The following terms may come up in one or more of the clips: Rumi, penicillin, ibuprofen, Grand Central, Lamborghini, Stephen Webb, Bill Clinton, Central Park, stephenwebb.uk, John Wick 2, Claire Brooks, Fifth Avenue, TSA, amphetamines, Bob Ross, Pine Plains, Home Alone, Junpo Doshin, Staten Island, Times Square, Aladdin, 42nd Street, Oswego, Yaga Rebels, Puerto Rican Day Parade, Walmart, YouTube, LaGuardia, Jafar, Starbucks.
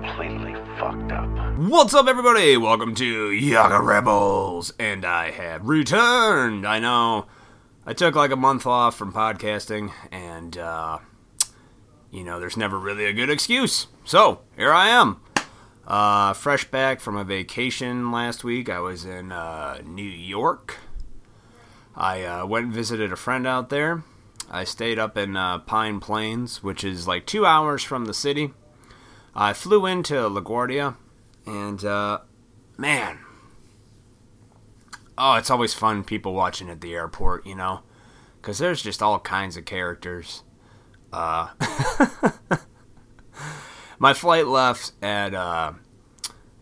completely fucked up. What's up, everybody? Welcome to Yaga Rebels, and I have returned. I know, I took like a month off from podcasting, and, you know, there's never really a good excuse. So, here I am. Fresh back from a vacation last week. I was in New York. I went and visited a friend out there. I stayed up in Pine Plains, which is like 2 hours from the city. I flew into LaGuardia, and, man, oh, it's always fun people watching at the airport, you know, because there's just all kinds of characters. My flight left at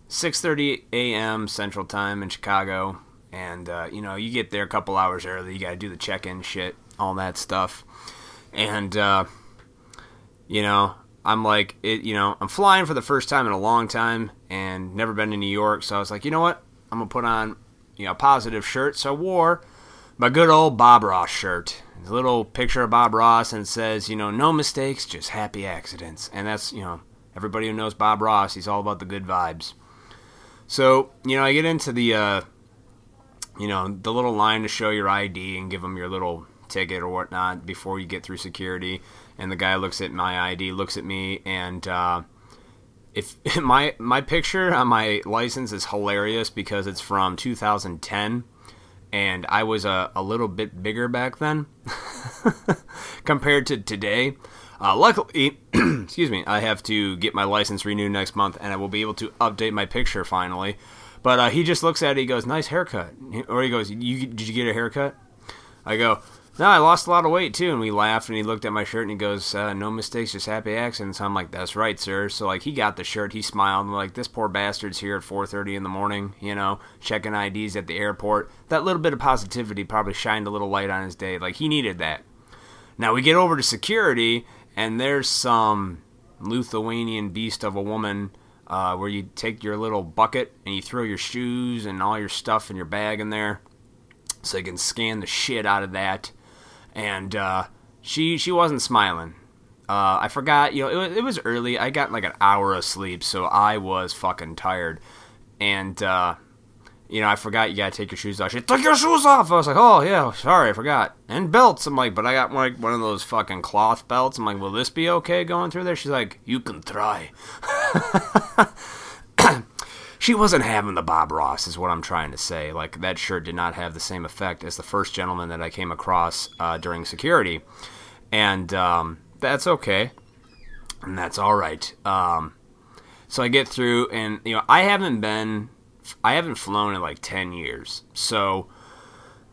6:30 a.m. Central Time in Chicago, and, you know, you get there a couple hours early, you got to do the check-in shit, all that stuff, and, you know, I'm like, I'm flying for the first time in a long time and never been to New York, so I was like, you know what, I'm going to put on, a positive shirt, so I wore my good old Bob Ross shirt. There's a little picture of Bob Ross, and it says, no mistakes, just happy accidents, and that's, everybody who knows Bob Ross, he's all about the good vibes. So, I get into the, the little line to show your ID and give them your little ticket or whatnot before you get through security. And the guy looks at my ID, looks at me, and if my picture on my license is hilarious because it's from 2010, and I was a little bit bigger back then compared to today. Luckily, excuse me, I have to get my license renewed next month, and I will be able to update my picture finally. But he just looks at it, he goes, "Nice haircut," or he goes, "Did you get a haircut?" I go, "No, I lost a lot of weight, too." And we laughed, and he looked at my shirt, and he goes, "No mistakes, just happy accidents." I'm like, "That's right, sir." So, he got the shirt. He smiled. And this poor bastard's here at 4:30 in the morning, checking IDs at the airport. That little bit of positivity probably shined a little light on his day. He needed that. Now, we get over to security, and there's some Lithuanian beast of a woman where you take your little bucket, and you throw your shoes and all your stuff in your bag in there so you can scan the shit out of that. And she wasn't smiling. I forgot, it was early. I got an hour of sleep, so I was fucking tired. And, I forgot you gotta take your shoes off. She took your shoes off! I was like, oh, yeah, sorry, I forgot. And belts. I'm like, but I got one of those fucking cloth belts. I'm like, will this be okay going through there? She's like, you can try. She wasn't having the Bob Ross, is what I'm trying to say. That shirt did not have the same effect as the first gentleman that I came across during security. And that's okay. And that's all right. So I get through, and, I haven't flown in, 10 years. So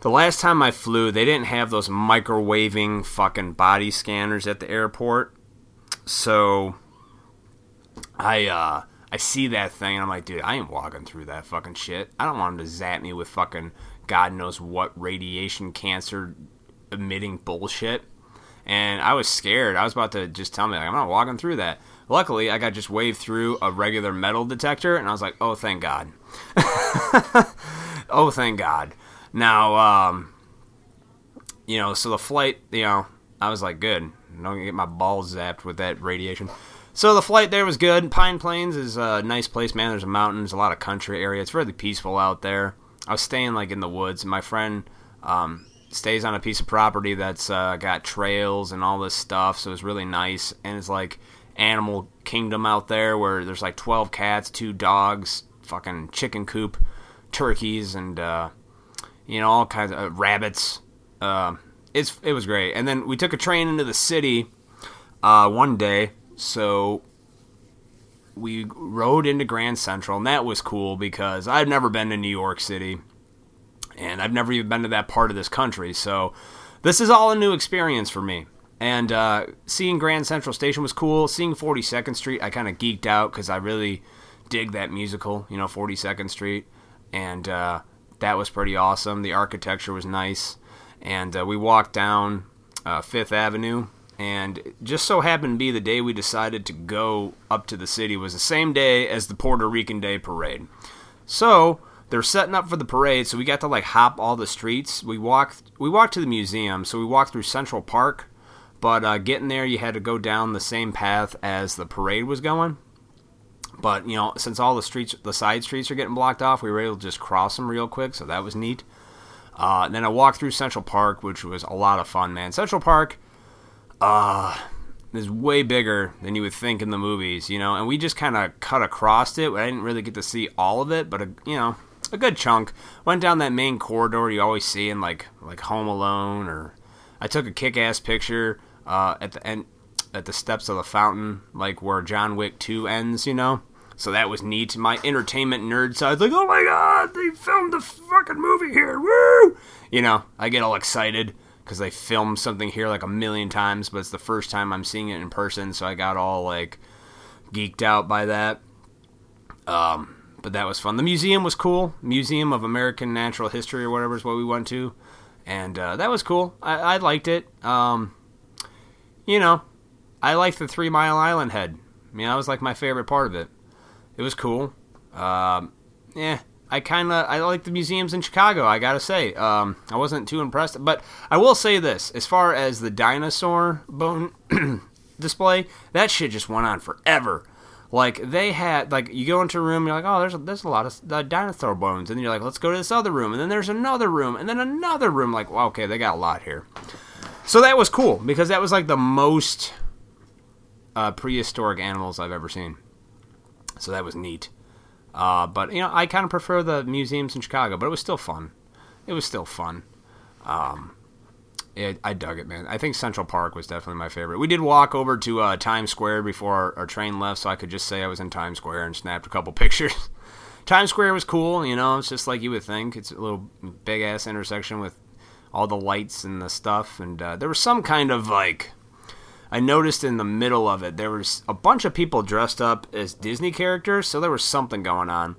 the last time I flew, they didn't have those microwaving fucking body scanners at the airport. So I see that thing, and I'm like, dude, I ain't walking through that fucking shit. I don't want him to zap me with fucking God knows what radiation cancer-emitting bullshit. And I was scared. I was about to just tell me, I'm not walking through that. Luckily, I got just waved through a regular metal detector, and I was like, oh, thank God. Oh, thank God. Now, so the flight, I was like, good. I'm not going to get my balls zapped with that radiation. So the flight there was good. Pine Plains is a nice place, man. There's a mountain. There's a lot of country area. It's really peaceful out there. I was staying in the woods. My friend stays on a piece of property that's got trails and all this stuff, so it's really nice. And it's animal kingdom out there where there's 12 cats, 2 dogs, fucking chicken coop, turkeys, and all kinds of rabbits. It was great. And then we took a train into the city one day. So we rode into Grand Central, and that was cool because I've never been to New York City, and I've never even been to that part of this country. So this is all a new experience for me. And seeing Grand Central Station was cool. Seeing 42nd Street, I kind of geeked out because I really dig that musical, 42nd Street. And that was pretty awesome. The architecture was nice. And we walked down Fifth Avenue. And it just so happened to be the day we decided to go up to the city was the same day as the Puerto Rican Day Parade. So they're setting up for the parade, so we got to hop all the streets. We walked to the museum, so we walked through Central Park. But getting there, you had to go down the same path as the parade was going. But, you know, since all the streets, the side streets are getting blocked off, we were able to just cross them real quick, so that was neat. Then I walked through Central Park, which was a lot of fun, man. Central Park is way bigger than you would think in the movies, you know, and we just kind of cut across it. I didn't really get to see all of it, but, you know, a good chunk. Went down that main corridor you always see in, like Home Alone, or I took a kick-ass picture at the end, at the steps of the fountain, like where John Wick 2 ends, you know. So that was neat. My entertainment nerd side's like, oh my god, they filmed a fucking movie here, woo! You know, I get all excited because they filmed something here like a million times, but it's the first time I'm seeing it in person, so I got all like geeked out by that. But that was fun. The museum was cool. Museum of American Natural History or whatever is what we went to, and that was cool. I liked it. You know, I liked the 3 Mile Island head. I mean, that was like my favorite part of it. It was cool. I like the museums in Chicago, I gotta say. I wasn't too impressed. But I will say this. As far as the dinosaur bone display, that shit just went on forever. Like, they had, like, you go into a room, you're like, oh, there's a lot of dinosaur bones. And then you're like, let's go to this other room. And then there's another room. And then another room. Like, wow, okay, they got a lot here. So that was cool, because that was, like, the most prehistoric animals I've ever seen. So that was neat. But, you know, I kind of prefer the museums in Chicago, but it was still fun. I dug it, man. I think Central Park was definitely my favorite. We did walk over to Times Square before our train left, so I could just say I was in Times Square and snapped a couple pictures. Times Square was cool, you know, it's just like you would think. It's a little big-ass intersection with all the lights and the stuff, and there was some kind of, like... I noticed in the middle of it, there was a bunch of people dressed up as Disney characters, so there was something going on.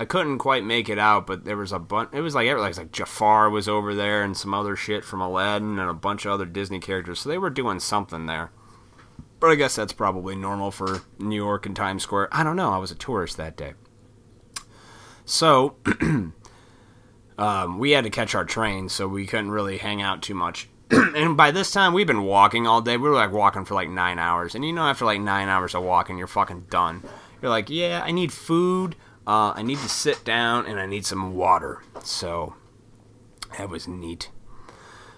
I couldn't quite make it out, but there was a bunch... It was like everything. Like Jafar was over there and some other shit from Aladdin and a bunch of other Disney characters, so they were doing something there. But I guess that's probably normal for New York and Times Square. I don't know. I was a tourist that day. So, we had to catch our train, so we couldn't really hang out too much. And by this time, we've been walking all day. We were, like, walking for, like, 9 hours. And, you know, after, like, 9 hours of walking, you're fucking done. You're like, yeah, I need food. I need to sit down, and I need some water. So, that was neat.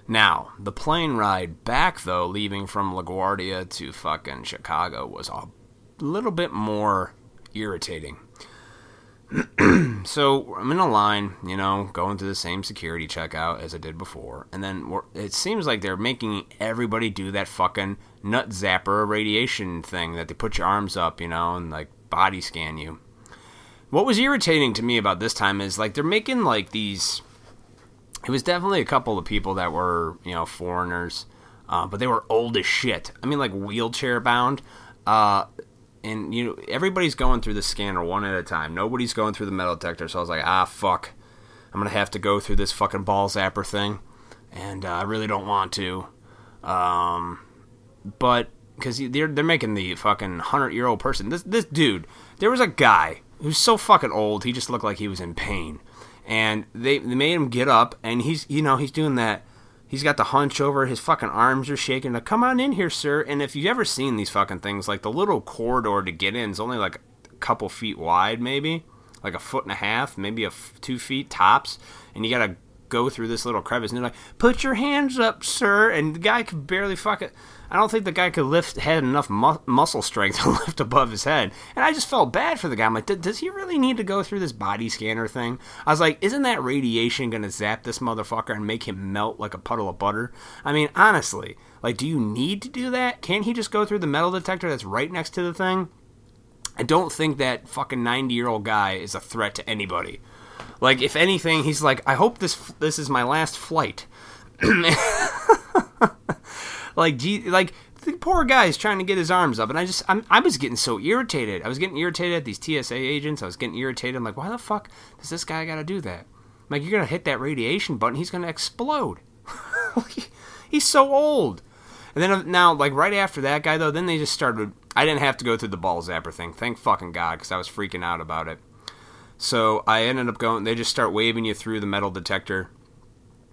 Now, the plane ride back, though, leaving from LaGuardia to fucking Chicago was a little bit more irritating. So, I'm in a line, you know, going through the same security checkout as I did before, and then it seems like they're making everybody do that fucking nut zapper radiation thing that they put your arms up, you know, and, like, body scan you. What was irritating to me about this time is, like, they're making, like, these... It was definitely a couple of people that were, you know, foreigners, but they were old as shit. I mean, like, wheelchair-bound, and, you know, everybody's going through the scanner one at a time. Nobody's going through the metal detector. So I was like, ah, fuck. I'm going to have to go through this fucking ball zapper thing. And I really don't want to. But, because they're making the fucking 100-year-old person. This dude, there was a guy who's so fucking old, he just looked like he was in pain. And they made him get up, and he's, you know, he's doing that. He's got the hunch over, his fucking arms are shaking. Like, come on in here, sir. And if you've ever seen these fucking things, like the little corridor to get in is only like a couple feet wide, maybe. Like a foot and a half, maybe 2 feet tops. And you gotta go through this little crevice. And they're like, put your hands up, sir. And the guy could barely fucking... I don't think the guy could had enough muscle strength to lift above his head. And I just felt bad for the guy. I'm like, does he really need to go through this body scanner thing? I was like, isn't that radiation going to zap this motherfucker and make him melt like a puddle of butter? I mean, honestly, like, do you need to do that? Can't he just go through the metal detector that's right next to the thing? I don't think that fucking 90-year-old guy is a threat to anybody. Like, if anything, he's like, I hope this is my last flight. Like, the poor guy is trying to get his arms up, and I was getting so irritated. I was getting irritated at these TSA agents. I was getting irritated. I'm like, why the fuck does this guy got to do that? I'm like, you're going to hit that radiation button. He's going to explode. He's so old. And then, now, like, right after that guy, though, then they just started. I didn't have to go through the ball zapper thing. Thank fucking God, because I was freaking out about it. So I ended up going. They just start waving you through the metal detector.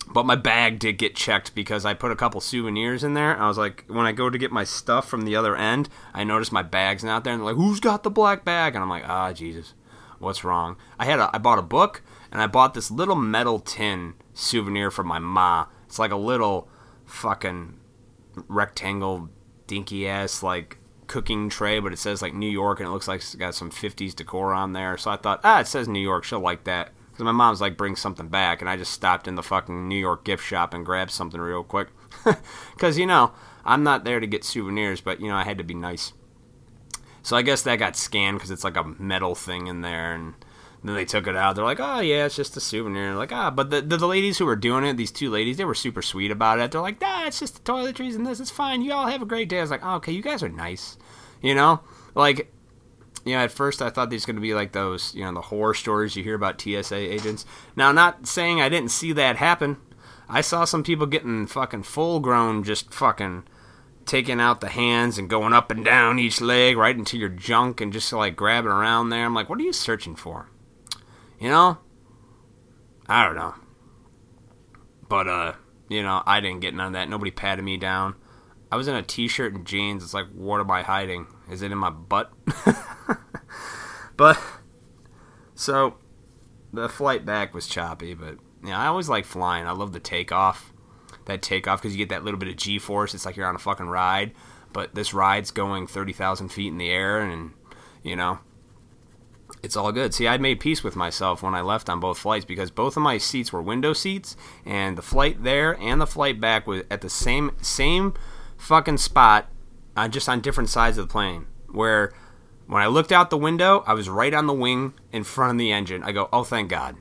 But my bag did get checked because I put a couple souvenirs in there. I was like, when I go to get my stuff from the other end, I notice my bag's not there. And they're like, who's got the black bag? And I'm like, ah, Jesus, what's wrong? I bought a book, and I bought this little metal tin souvenir from my ma. It's like a little fucking rectangle, dinky-ass, like, cooking tray, but it says, like, New York, and it looks like it's got some 50s decor on there. So I thought, it says New York. She'll like that. Because my mom's like, bring something back, and I just stopped in the fucking New York gift shop and grabbed something real quick. Because, I'm not there to get souvenirs, but, I had to be nice. So I guess that got scanned because it's like a metal thing in there, and then they took it out. They're like, oh, yeah, it's just a souvenir. Like, but the ladies who were doing it, these two ladies, they were super sweet about it. They're like, it's just the toiletries and this. It's fine. You all have a great day. I was like, oh, okay, you guys are nice. Like... at first I thought these were going to be like those, the horror stories you hear about TSA agents. Now, not saying I didn't see that happen. I saw some people getting fucking full-grown, just fucking taking out the hands and going up and down each leg right into your junk and just like grabbing around there. I'm like, what are you searching for? I don't know. But, I didn't get none of that. Nobody patted me down. I was in a t-shirt and jeans. It's like, what am I hiding? Is it in my butt? But, so, the flight back was choppy, but, I always like flying. I love the takeoff. That takeoff, because you get that little bit of G-force. It's like you're on a fucking ride, but this ride's going 30,000 feet in the air, and, it's all good. See, I made peace with myself when I left on both flights, because both of my seats were window seats, and the flight there and the flight back was at the same fucking spot, just on different sides of the plane, where... When I looked out the window, I was right on the wing in front of the engine. I go, oh, thank God.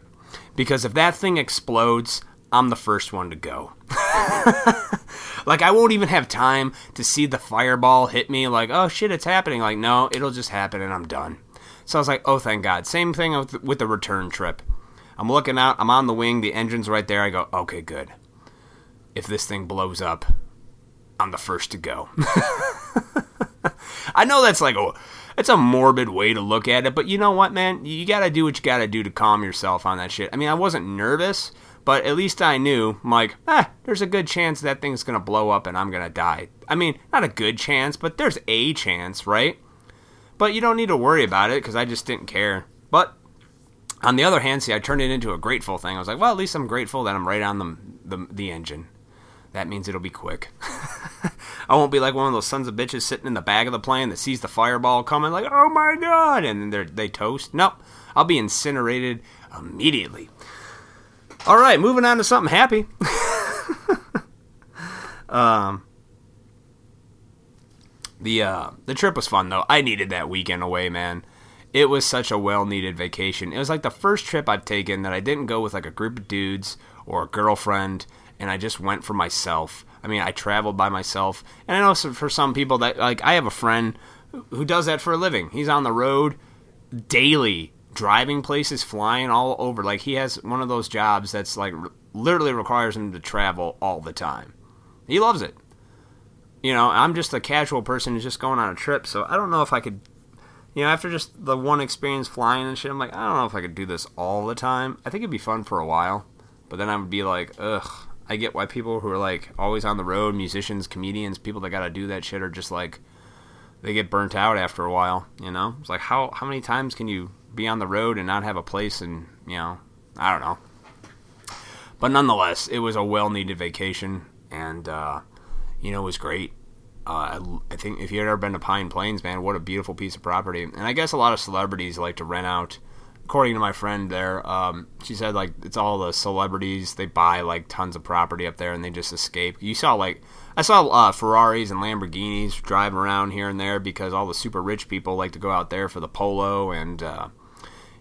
Because if that thing explodes, I'm the first one to go. Like, I won't even have time to see the fireball hit me. Like, oh, shit, it's happening. Like, no, it'll just happen and I'm done. So I was like, oh, thank God. Same thing with the return trip. I'm looking out. I'm on the wing. The engine's right there. I go, okay, good. If this thing blows up, I'm the first to go. I know that's like, oh... It's a morbid way to look at it, but you know what, man? You gotta do what you gotta do to calm yourself on that shit. I mean, I wasn't nervous, but at least I knew, like, there's a good chance that thing's gonna blow up and I'm gonna die. I mean, not a good chance, but there's a chance, right? But you don't need to worry about it, because I just didn't care. But, on the other hand, see, I turned it into a grateful thing. I was like, well, at least I'm grateful that I'm right on the engine. That means it'll be quick. I won't be like one of those sons of bitches sitting in the back of the plane that sees the fireball coming like, oh my God, and they toast. Nope, I'll be incinerated immediately. All right, moving on to something happy. The trip was fun, though. I needed that weekend away, man. It was such a well-needed vacation. It was like the first trip I've taken that I didn't go with like a group of dudes or a girlfriend, and I just went for myself. I mean, I traveled by myself. And I know for some people that, like, I have a friend who does that for a living. He's on the road daily, driving places, flying all over. Like, he has one of those jobs that's, like, literally requires him to travel all the time. He loves it. I'm just a casual person who's just going on a trip. So I don't know if I could, after just the one experience flying and shit, I'm like, I don't know if I could do this all the time. I think it'd be fun for a while. But then I would be like, ugh. I get why people who are, like, always on the road, musicians, comedians, people that gotta do that shit are just, like, they get burnt out after a while, It's like, how many times can you be on the road and not have a place and, I don't know. But nonetheless, it was a well-needed vacation, and, it was great. I think if you've ever been to Pine Plains, man, what a beautiful piece of property. And I guess a lot of celebrities like to rent out. According to my friend there, she said, like, it's all the celebrities. They buy, like, tons of property up there, and they just escape. You saw, like, I saw Ferraris and Lamborghinis driving around here and there because all the super rich people like to go out there for the polo. And,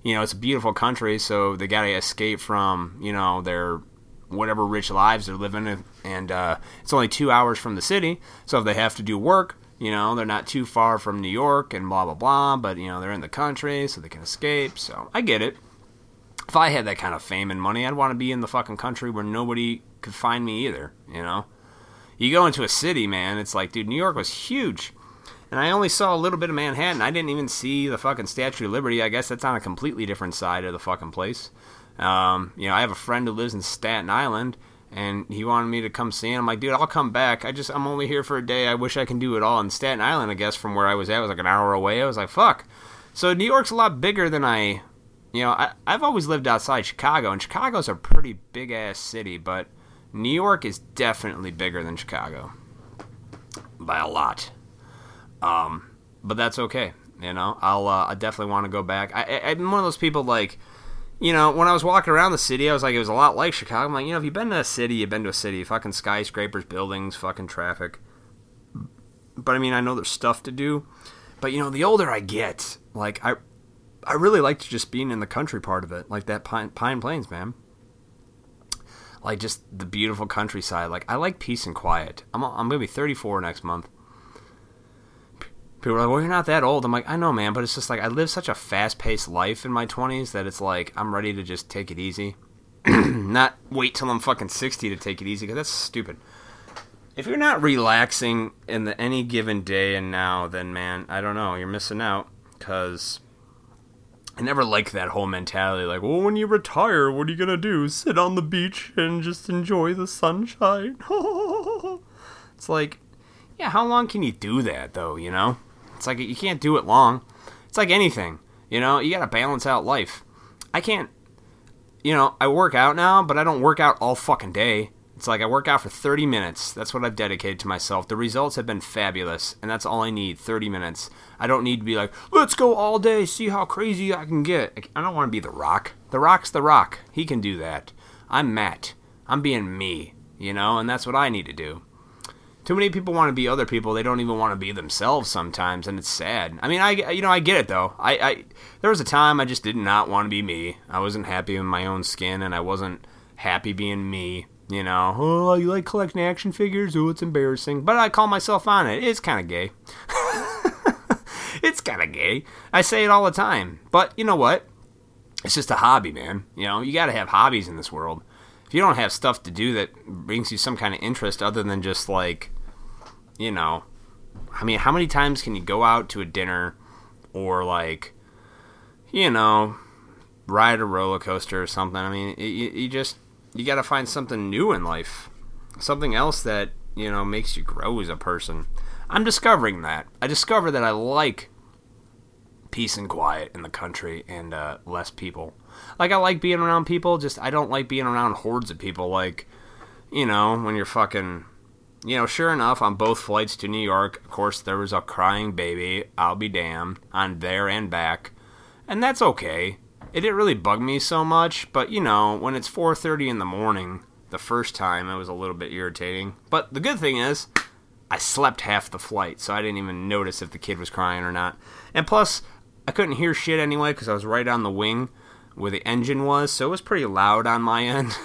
it's a beautiful country, so they got to escape from, their whatever rich lives they're living in. And it's only 2 hours from the city, so if they have to do work, they're not too far from New York and blah, blah, blah, but, they're in the country, so they can escape, so I get it. If I had that kind of fame and money, I'd want to be in the fucking country where nobody could find me either, You go into a city, man, it's like, dude, New York was huge, and I only saw a little bit of Manhattan. I didn't even see the fucking Statue of Liberty. I guess that's on a completely different side of the fucking place. I have a friend who lives in Staten Island, and he wanted me to come see him. I'm like, dude, I'll come back. I'm only here for a day. I wish I can do it all. In Staten Island, I guess, from where I was at, it was like an hour away. I was like, fuck. So New York's a lot bigger than I've always lived outside Chicago, and Chicago's a pretty big-ass city, but New York is definitely bigger than Chicago. By a lot. But that's okay, you know? I definitely want to go back. I'm one of those people, like, you know, when I was walking around the city, I was like, it was a lot like Chicago. I'm like, you know, if you've been to a city, you've been to a city. Fucking skyscrapers, buildings, fucking traffic. But, I mean, I know there's stuff to do. But, you know, the older I get, like, I really liked just being in the country part of it, like that Pine Plains, man. Like just the beautiful countryside. Like I like peace and quiet. I'm gonna be 34 next month. People are like, "Well, you're not that old." I'm like, "I know, man," but it's just like I live such a fast-paced life in my 20s that it's like I'm ready to just take it easy, not wait till I'm fucking 60 to take it easy. Cause that's stupid. If you're not relaxing in any given day and now, then man, I don't know, you're missing out. Cause I never liked that whole mentality, like, well, when you retire, what are you going to do? Sit on the beach and just enjoy the sunshine? It's like, yeah, how long can you do that, though, you know? It's like, you can't do it long. It's like anything, you know? You got to balance out life. I can't, you know, I work out now, but I don't work out all fucking day. It's like I work out for 30 minutes. That's what I've dedicated to myself. The results have been fabulous, and that's all I need, 30 minutes. I don't need to be like, let's go all day, see how crazy I can get. I don't want to be The Rock. The Rock's The Rock. He can do that. I'm Matt. I'm being me, you know, and that's what I need to do. Too many people want to be other people. They don't even want to be themselves sometimes, and it's sad. I mean, I get it, though. There was a time I just did not want to be me. I wasn't happy in my own skin, and I wasn't happy being me. You know, oh, you like collecting action figures? Oh, it's embarrassing. But I call myself on it. It's kind of gay. It's kind of gay. I say it all the time. But you know what? It's just a hobby, man. You know, you got to have hobbies in this world. If you don't have stuff to do that brings you some kind of interest other than just like, you know, I mean, how many times can you go out to a dinner or like, you know, ride a roller coaster or something? I mean, you just... You got to find something new in life, something else that, you know, makes you grow as a person. I'm discovering that. I discovered that I like peace and quiet in the country and less people. Like, I like being around people, just I don't like being around hordes of people. Like, you know, when you're fucking, you know, sure enough, on both flights to New York, of course, there was a crying baby, I'll be damned, on there and back. And that's okay. It didn't really bug me so much, but, you know, when it's 4:30 in the morning, the first time, it was a little bit irritating. But the good thing is, I slept half the flight, so I didn't even notice if the kid was crying or not. And plus, I couldn't hear shit anyway, because I was right on the wing where the engine was, so it was pretty loud on my end.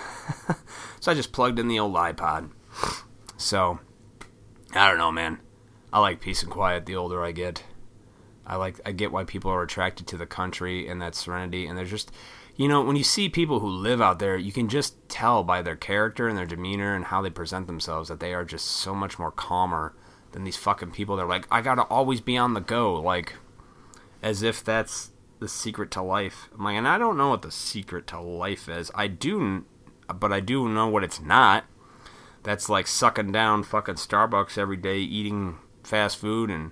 So I just plugged in the old iPod. So, I don't know, man. I like peace and quiet the older I get. I get why people are attracted to the country and that serenity, and there's just, you know, when you see people who live out there, you can just tell by their character and their demeanor and how they present themselves that they are just so much more calmer than these fucking people that are like, I gotta always be on the go, like, as if that's the secret to life. I'm like, and I don't know what the secret to life is. I do know what it's not. That's like sucking down fucking Starbucks every day, eating fast food, and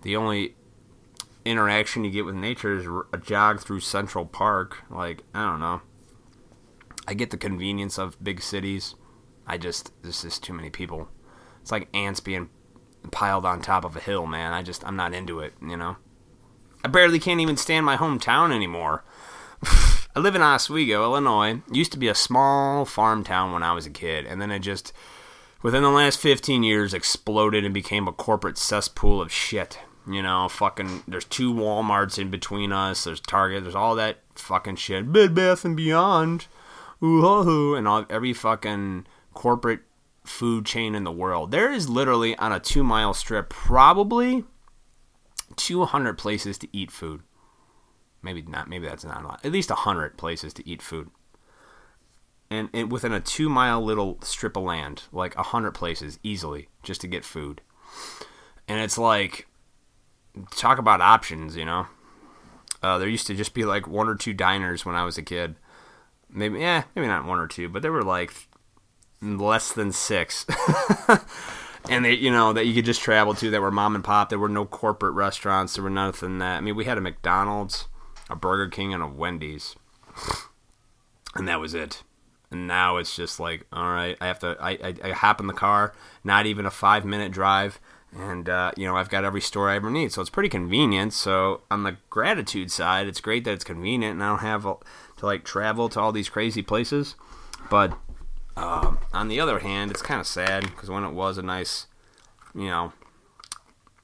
the only interaction you get with nature is a jog through Central Park. Like, I don't know. I get the convenience of big cities. There's just too many people. It's like ants being piled on top of a hill, man. I'm not into it, you know? I barely can't even stand my hometown anymore. I live in Oswego, Illinois. It used to be a small farm town when I was a kid, and then it just, within the last 15 years, exploded and became a corporate cesspool of shit. You know, fucking, there's 2 Walmarts in between us, there's Target, there's all that fucking shit, Bed Bath & Beyond, ooh-hoo-hoo, and every fucking corporate food chain in the world. There is literally, on a 2-mile strip, probably 200 places to eat food. Maybe not, maybe that's not a lot. At least 100 places to eat food. And within a 2-mile little strip of land, like 100 places, easily, just to get food. And it's like... Talk about options, you know. There used to just be like 1 or 2 diners when I was a kid. Maybe not 1 or 2, but there were like less than six. And they, you know, that you could just travel to, that were mom and pop. There were no corporate restaurants. There were nothing that, I mean, we had a McDonald's, a Burger King, and a Wendy's. And that was it. And now it's just like, all right, I have to, I hop in the car, not even a 5-minute drive. And, you know, I've got every store I ever need. So it's pretty convenient. So on the gratitude side, it's great that it's convenient and I don't have to, like, travel to all these crazy places. But on the other hand, it's kind of sad because when it was a nice, you know,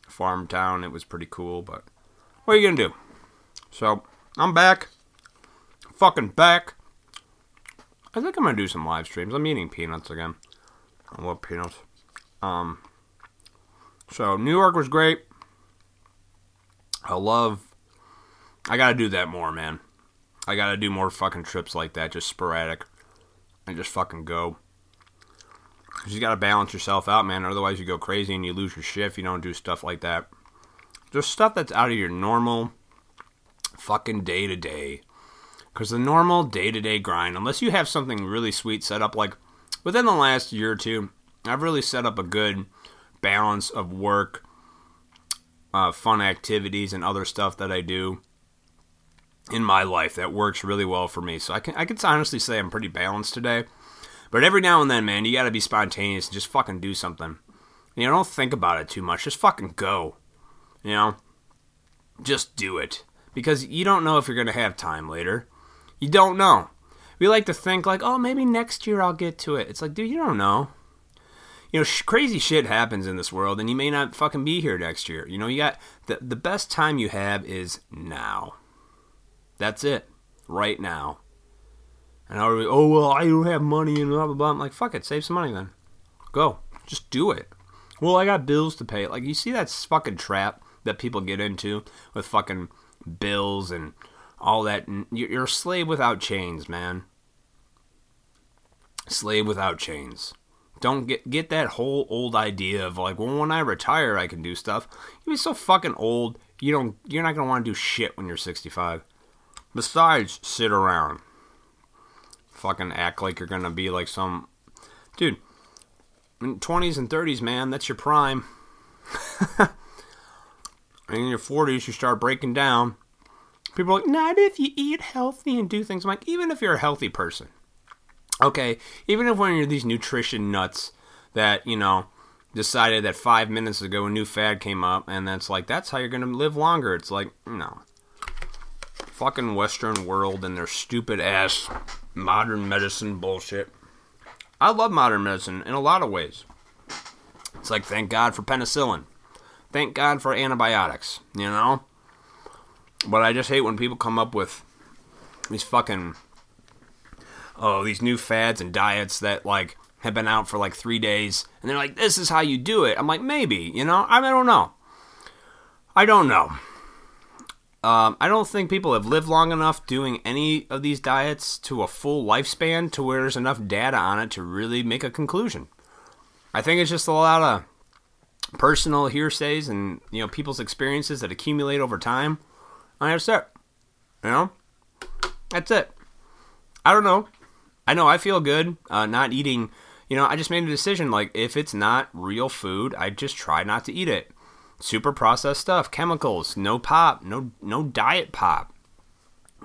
farm town, it was pretty cool. But what are you going to do? So I'm back. Fucking back. I think I'm going to do some live streams. I'm eating peanuts again. I love peanuts. So, New York was great. I gotta do that more, man. I gotta do more fucking trips like that, just sporadic. And just fucking go. You just gotta balance yourself out, man. Otherwise, you go crazy and you lose your shit if you don't do stuff like that. Just stuff that's out of your normal fucking day-to-day. Because the normal day-to-day grind, unless you have something really sweet set up, like, within the last year or two, I've really set up a good balance of work, fun activities, and other stuff that I do in my life that works really well for me. So I can honestly say I'm pretty balanced today. But every now and then, man, you got to be spontaneous and just fucking do something. You know, don't think about it too much. Just fucking go. You know, just do it, because you don't know if you're gonna have time later. You don't know. We like to think like, oh, maybe next year I'll get to it. It's like, dude, you don't know. You know, crazy shit happens in this world, and you may not fucking be here next year. You know, you got the best time you have is now. That's it. Right now. And I would be, oh, well, I don't have money and blah, blah, blah. I'm like, fuck it. Save some money then. Go. Just do it. Well, I got bills to pay. Like, you see that fucking trap that people get into with fucking bills and all that. You're a slave without chains, man. Slave without chains. Don't get that whole old idea of like, well, when I retire, I can do stuff. You'll be so fucking old, you're not gonna want to do shit when you're 65. Besides, sit around, fucking act like you're gonna be like some dude. In 20s and 30s, man, that's your prime. And in your 40s, you start breaking down. People are like, not if you eat healthy and do things. I'm like, even if you're a healthy person. Okay, even if one of these nutrition nuts that, you know, decided that 5 minutes ago a new fad came up, and that's like, that's how you're going to live longer. It's like, no. Fucking Western world and their stupid ass modern medicine bullshit. I love modern medicine in a lot of ways. It's like, thank God for penicillin. Thank God for antibiotics, you know? But I just hate when people come up with these fucking... oh, these new fads and diets that, like, have been out for, like, 3 days. And they're like, this is how you do it. I'm like, maybe, you know? I mean, I don't know. I don't know. I don't think people have lived long enough doing any of these diets to a full lifespan to where there's enough data on it to really make a conclusion. I think it's just a lot of personal hearsays and, you know, people's experiences that accumulate over time. And that's it. You know? That's it. I don't know. I know I feel good not eating, you know, I just made a decision, like, if it's not real food, I just try not to eat it. Super processed stuff, chemicals, no pop, no diet pop,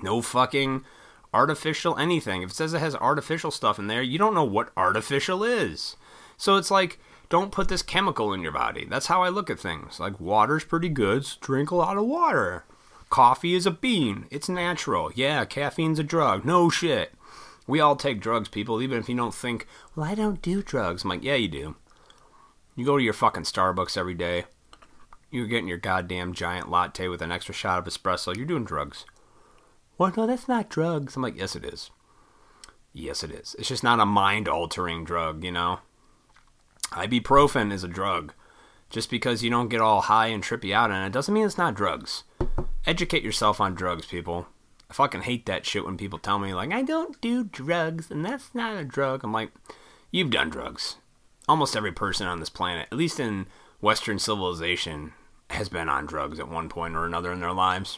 no fucking artificial anything. If it says it has artificial stuff in there, you don't know what artificial is. So it's like, don't put this chemical in your body. That's how I look at things. Like, water's pretty good, so drink a lot of water. Coffee is a bean. It's natural. Yeah, caffeine's a drug. No shit. We all take drugs, people, even if you don't think, well, I don't do drugs. I'm like, yeah, you do. You go to your fucking Starbucks every day. You're getting your goddamn giant latte with an extra shot of espresso. You're doing drugs. Well, no, that's not drugs. I'm like, yes, it is. Yes, it is. It's just not a mind-altering drug, you know? Ibuprofen is a drug. Just because you don't get all high and trippy out on it doesn't mean it's not drugs. Educate yourself on drugs, people. I fucking hate that shit when people tell me, like, I don't do drugs, and that's not a drug. I'm like, you've done drugs. Almost every person on this planet, at least in Western civilization, has been on drugs at one point or another in their lives.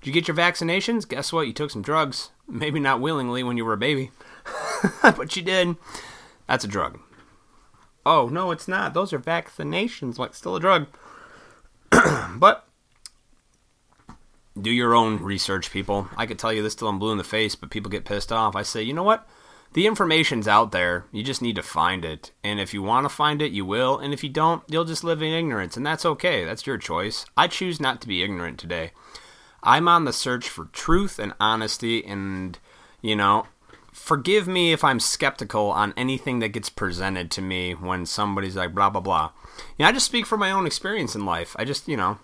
Did you get your vaccinations? Guess what? You took some drugs. Maybe not willingly when you were a baby. But you did. That's a drug. Oh, no, it's not. Those are vaccinations. Like, still a drug. But do your own research, people. I could tell you this till I'm blue in the face, but people get pissed off. I say, you know what? The information's out there. You just need to find it. And if you want to find it, you will. And if you don't, you'll just live in ignorance. And that's okay. That's your choice. I choose not to be ignorant today. I'm on the search for truth and honesty and, you know, forgive me if I'm skeptical on anything that gets presented to me when somebody's like, blah, blah, blah. You know, I just speak from my own experience in life. I just, you know,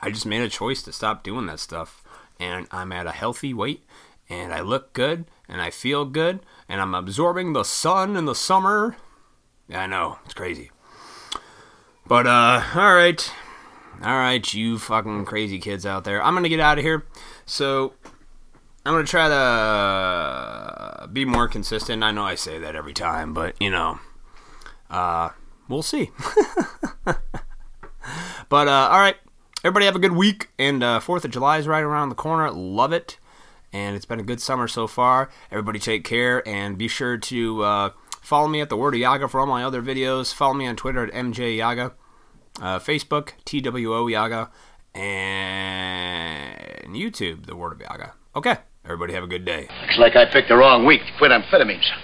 I just made a choice to stop doing that stuff. And I'm at a healthy weight, and I look good, and I feel good, and I'm absorbing the sun in the summer. Yeah, I know, it's crazy. But, all right, you fucking crazy kids out there. I'm going to get out of here, so I'm going to try to be more consistent. I know I say that every time, but, you know, we'll see. But, all right, everybody have a good week, and 4th of July is right around the corner. Love it, and it's been a good summer so far. Everybody take care, and be sure to follow me at The Word of Yaga for all my other videos. Follow me on Twitter at MJ Yaga, Facebook, TWO Yaga, and YouTube, The Word of Yaga. Okay. Everybody have a good day. Looks like I picked the wrong week to quit amphetamines.